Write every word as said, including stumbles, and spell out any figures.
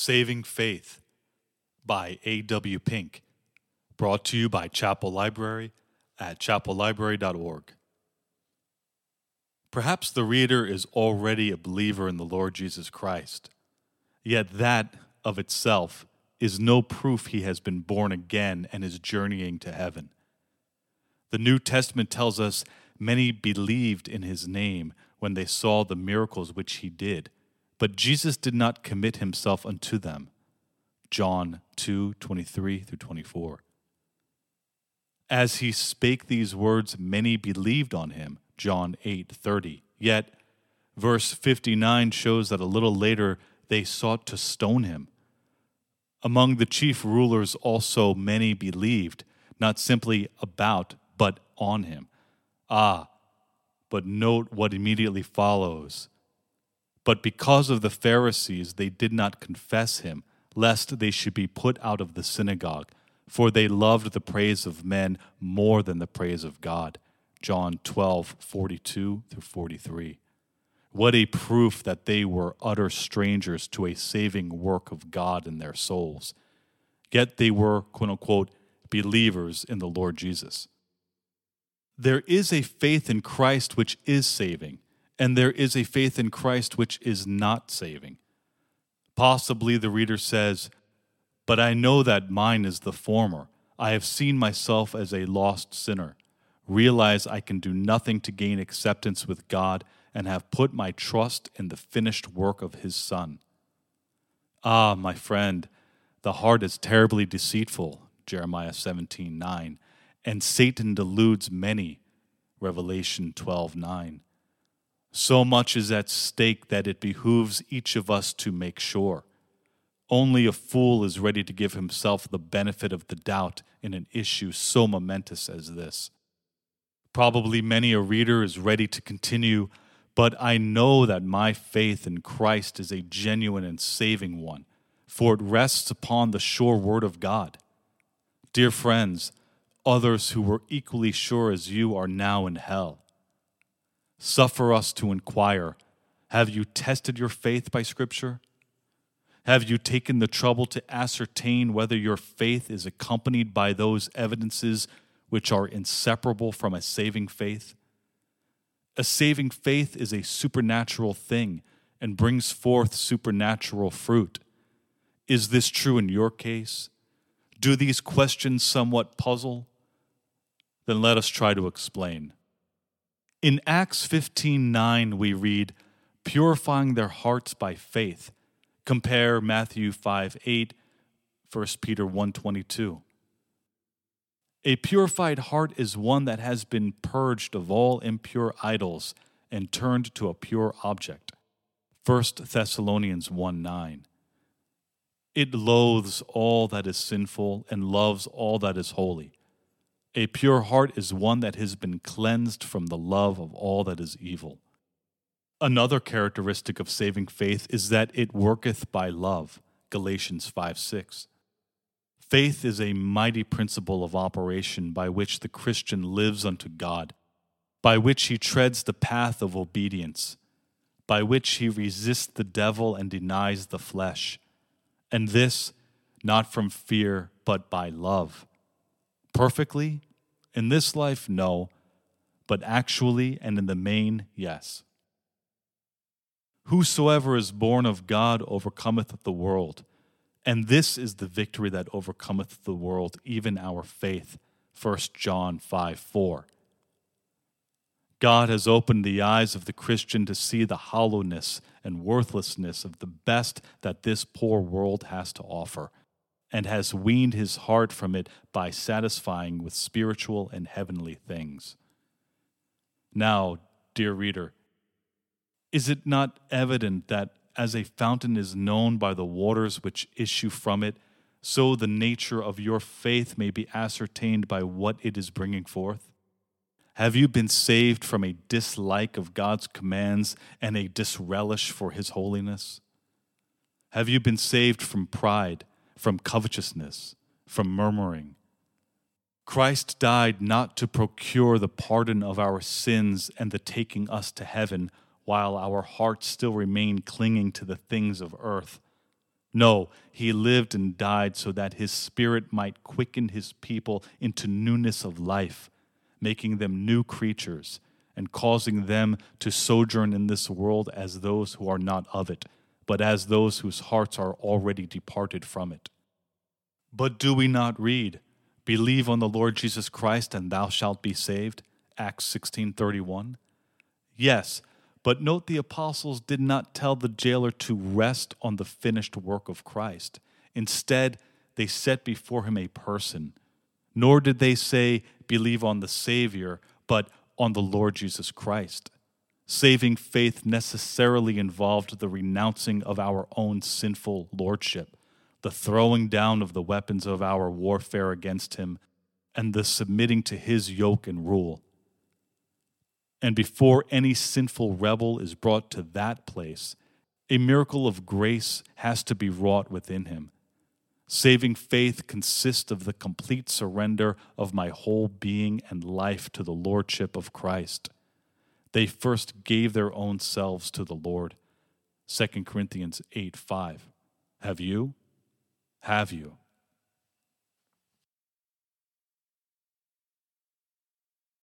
Saving Faith by A W Pink, brought to you by Chapel Library at chapel library dot org. Perhaps the reader is already a believer in the Lord Jesus Christ, yet that of itself is no proof he has been born again and is journeying to heaven. The New Testament tells us many believed in his name when they saw the miracles which he did, but Jesus did not commit himself unto them. John two twenty-three through twenty-four. As he spake these words, many believed on him. John eight thirty. Yet, verse fifty-nine shows that a little later they sought to stone him. Among the chief rulers also many believed, not simply about, but on him. Ah, but note what immediately follows. But because of the Pharisees, they did not confess him, lest they should be put out of the synagogue, for they loved the praise of men more than the praise of God. John twelve forty-two through forty-three. What a proof that they were utter strangers to a saving work of God in their souls. Yet they were, quote unquote, believers in the Lord Jesus. There is a faith in Christ which is saving, and there is a faith in Christ which is not saving. Possibly the reader says, "But I know that mine is the former. I have seen myself as a lost sinner, realize I can do nothing to gain acceptance with God, and have put my trust in the finished work of his Son." Ah, my friend, the heart is terribly deceitful, Jeremiah seventeen nine, and Satan deludes many, Revelation twelve nine. So much is at stake that it behooves each of us to make sure. Only a fool is ready to give himself the benefit of the doubt in an issue so momentous as this. Probably many a reader is ready to continue, "But I know that my faith in Christ is a genuine and saving one, for it rests upon the sure word of God." Dear friends, others who were equally sure as you are now in hell. Suffer us to inquire, have you tested your faith by Scripture? Have you taken the trouble to ascertain whether your faith is accompanied by those evidences which are inseparable from a saving faith? A saving faith is a supernatural thing and brings forth supernatural fruit. Is this true in your case? Do these questions somewhat puzzle? Then let us try to explain. In Acts fifteen nine, we read, "Purifying their hearts by faith." Compare Matthew five eight, First Peter one twenty-two. A purified heart is one that has been purged of all impure idols and turned to a pure object. First Thessalonians one nine. It loathes all that is sinful and loves all that is holy. A pure heart is one that has been cleansed from the love of all that is evil. Another characteristic of saving faith is that it worketh by love. Galatians five six. Faith is a mighty principle of operation by which the Christian lives unto God, by which he treads the path of obedience, by which he resists the devil and denies the flesh, and this not from fear but by love. Perfectly? In this life, no, but actually and in the main, yes. Whosoever is born of God overcometh the world. And this is the victory that overcometh the world, even our faith. First John five four. God has opened the eyes of the Christian to see the hollowness and worthlessness of the best that this poor world has to offer, and has weaned his heart from it by satisfying with spiritual and heavenly things. Now, dear reader, is it not evident that as a fountain is known by the waters which issue from it, so the nature of your faith may be ascertained by what it is bringing forth? Have you been saved from a dislike of God's commands and a disrelish for his holiness? Have you been saved from pride, from covetousness, from murmuring? Christ died not to procure the pardon of our sins and the taking us to heaven, while our hearts still remain clinging to the things of earth, No, he lived and died so that his spirit might quicken his people into newness of life, making them new creatures and causing them to sojourn in this world as those who are not of it, but as those whose hearts are already departed from it. But do we not read, "Believe on the Lord Jesus Christ and thou shalt be saved," Acts sixteen thirty-one? Yes, but note the apostles did not tell the jailer to rest on the finished work of Christ. Instead, they set before him a person. Nor did they say, "Believe on the Savior," but on the Lord Jesus Christ. Saving faith necessarily involved the renouncing of our own sinful lordship, the throwing down of the weapons of our warfare against him, and the submitting to his yoke and rule. And before any sinful rebel is brought to that place, a miracle of grace has to be wrought within him. Saving faith consists of the complete surrender of my whole being and life to the lordship of Christ. They first gave their own selves to the Lord. Second Corinthians eight five. Have you? Have you?